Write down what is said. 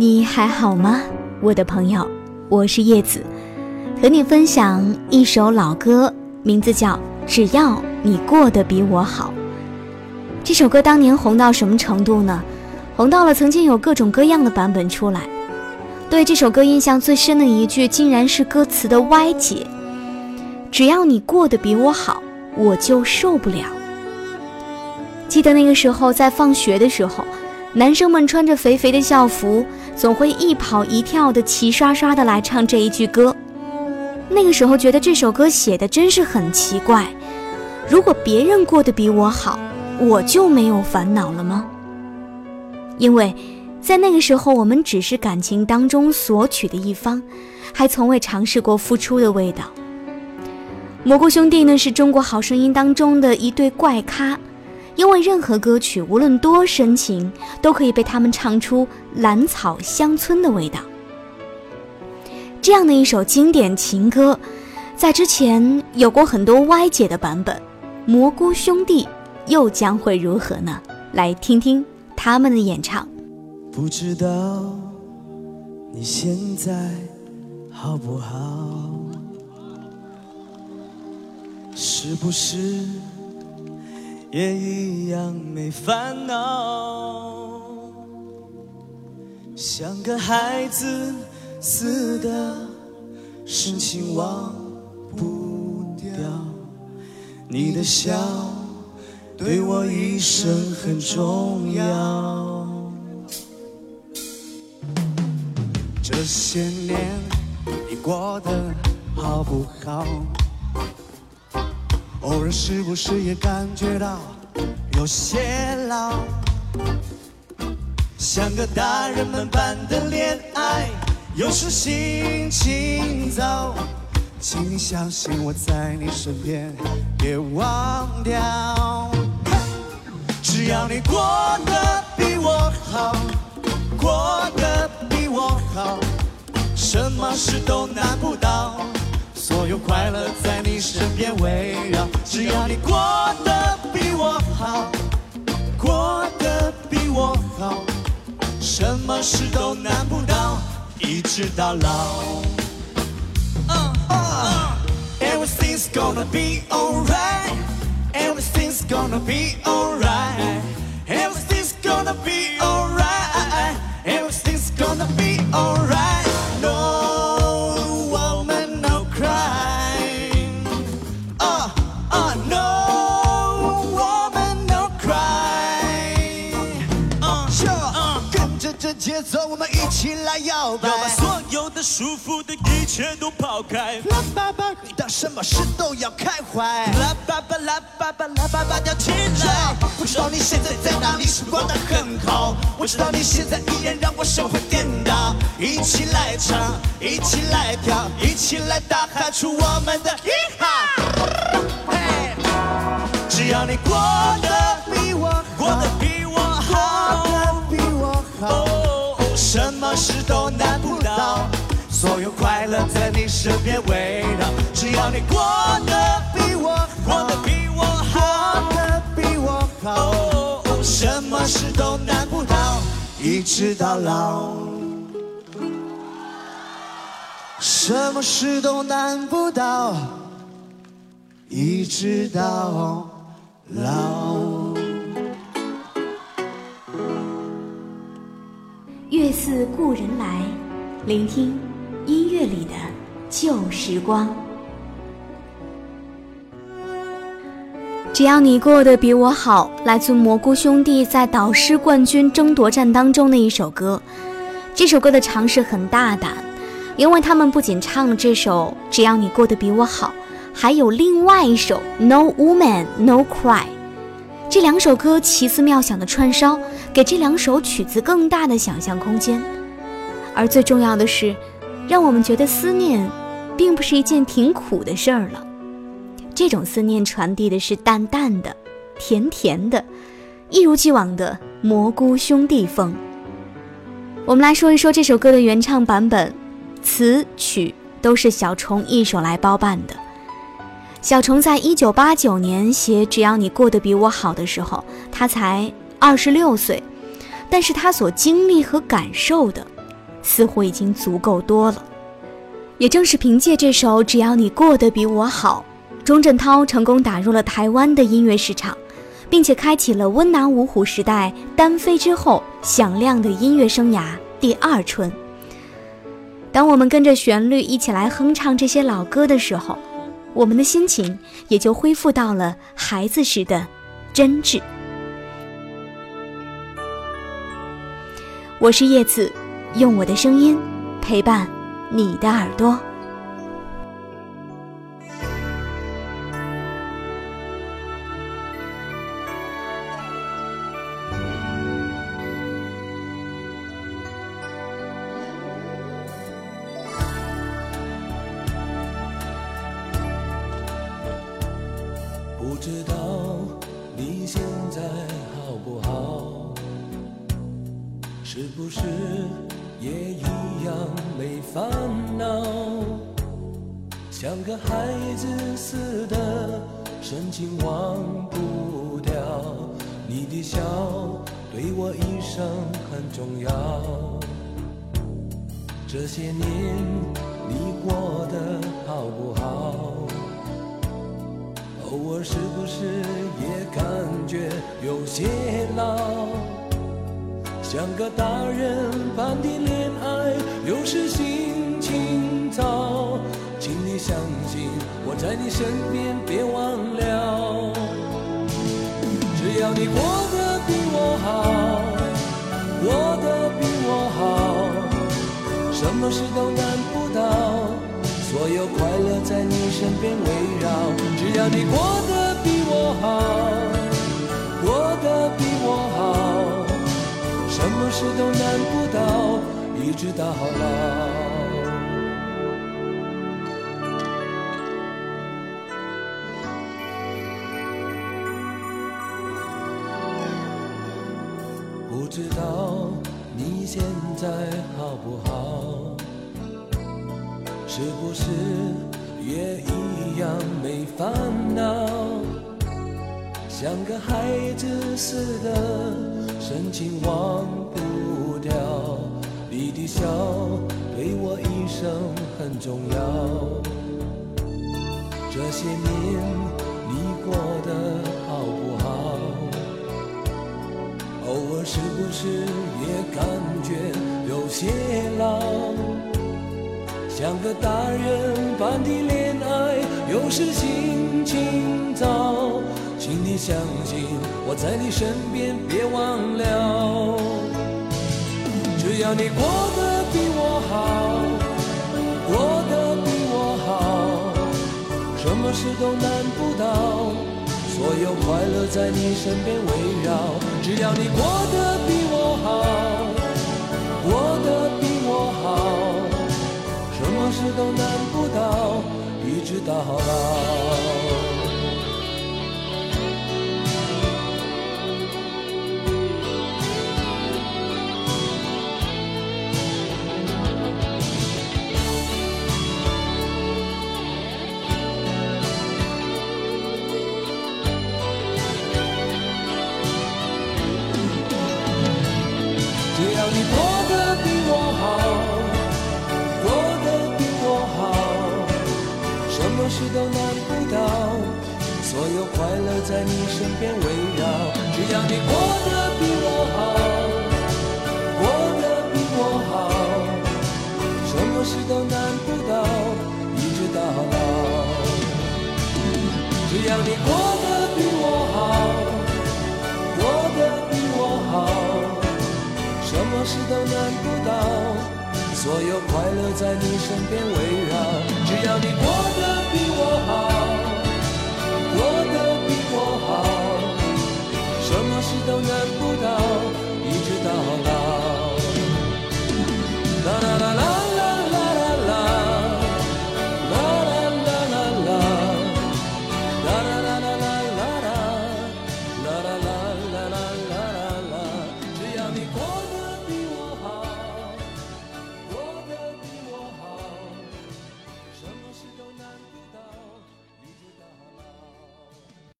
你还好吗，我的朋友？我是叶子，和你分享一首老歌，名字叫《只要你过得比我好》。这首歌当年红到什么程度呢？红到了曾经有各种各样的版本出来。对这首歌印象最深的一句，竟然是歌词的歪解：只要你过得比我好，我就受不了。记得那个时候，在放学的时候，男生们穿着肥肥的校服，总会一跑一跳的齐刷刷的来唱这一句歌。那个时候觉得这首歌写的真是很奇怪，如果别人过得比我好，我就没有烦恼了吗？因为在那个时候，我们只是感情当中索取的一方，还从未尝试过付出的味道。蘑菇兄弟呢，是中国好声音当中的一对怪咖，因为任何歌曲无论多深情，都可以被他们唱出兰草乡村的味道。这样的一首经典情歌，在之前有过很多歪解的版本，蘑菇兄弟又将会如何呢？来听听他们的演唱。不知道你现在好不好，是不是也一样没烦恼，像个孩子似的，事情忘不掉。你的笑对我一生很重要，这些年你过得好不好？偶尔是不是也感觉到有些老，像个大人们般的恋爱，有时心情糟，请你相信我在你身边，别忘掉。只要你过得比我好，过得比我好，什么事都难不倒，所有快乐在你身边围绕。只要你过得比我好，过得比我好，什么事都难不倒，一直到老。Everything's gonna be alright, everything's gonna be alright, everything's gonna be alright, everything's gonna be alright. So, 我们一起来摇摆，要把所有的束缚的一切都抛开。啦吧吧，你当什么事都要开怀。啦吧吧啦吧吧啦吧吧，跳起来！不知道你现在在哪里，是过得很好。我知道你现在依然让我神魂颠倒。一起来唱，一起来跳，一起来大喊出我们的一哈！嘿，只要你过得比我好，过得比我好，过得比我好。什么事都难不倒，所有快乐在你身边围绕。只要你过得比我好，过得比我好，过得比我好，什么事都难不倒，一直到老。什么事都难不倒，一直到老。月似故人来，聆听音乐里的旧时光。只要你过得比我好，来自蘑菇兄弟在导师冠军争夺战当中的一首歌。这首歌的尝试很大胆，因为他们不仅唱了这首《只要你过得比我好》，还有另外一首 No Woman No Cry。这两首歌奇思妙想的串烧，给这两首曲子更大的想象空间。而最重要的是，让我们觉得思念并不是一件挺苦的事儿了。这种思念传递的是淡淡的、甜甜的，一如既往的蘑菇兄弟风。我们来说一说这首歌的原唱版本，词曲都是小虫一手来包办的。小虫在1989年写《只要你过得比我好》的时候，他才26岁，但是他所经历和感受的似乎已经足够多了。也正是凭借这首《只要你过得比我好》，钟镇涛成功打入了台湾的音乐市场，并且开启了温拿五虎时代单飞之后响亮的音乐生涯第二春。当我们跟着旋律一起来哼唱这些老歌的时候，我们的心情也就恢复到了孩子时的真挚。我是叶子，用我的声音陪伴你的耳朵。不知道你现在好不好，是不是也一样没烦恼，像个孩子似的深情忘不掉。你的笑对我一生很重要，这些年你过得好不好，偶尔是不是也感觉有些老，像个大人般的恋爱，有时心情糟，请你相信我在你身边，别忘了。只要你过得比我好，过得比我好，什么事都难不倒，所有快乐在你身边围绕。只要你过得比我好，过得比我好，什么事都难不倒，一直到老。不知道你现在好不好，是不是也一样没烦恼，像个孩子似的深情忘不掉，你的笑对我一生很重要。这些年你过得好不好？偶尔是不是也感觉有些老？像个大人般的恋爱，有时心情糟。请你相信我在你身边，别忘了。只要你过得比我好，过得比我好，什么事都难不倒，所有快乐在你身边围绕。只要你过得比我好，过得比我好，什么事都难不倒，一直到老。你过得比我好，过得比我好，什么事都难不倒，所有快乐在你身边围绕。只要你过得比我好，过得比我好，什么事都难不倒，一直到老。只要你过得比我好，过得比我好，什么事都难不倒，所有快乐在你身边围绕。只要你过得比我好，过得比我好，什么事都难不倒，一直到老。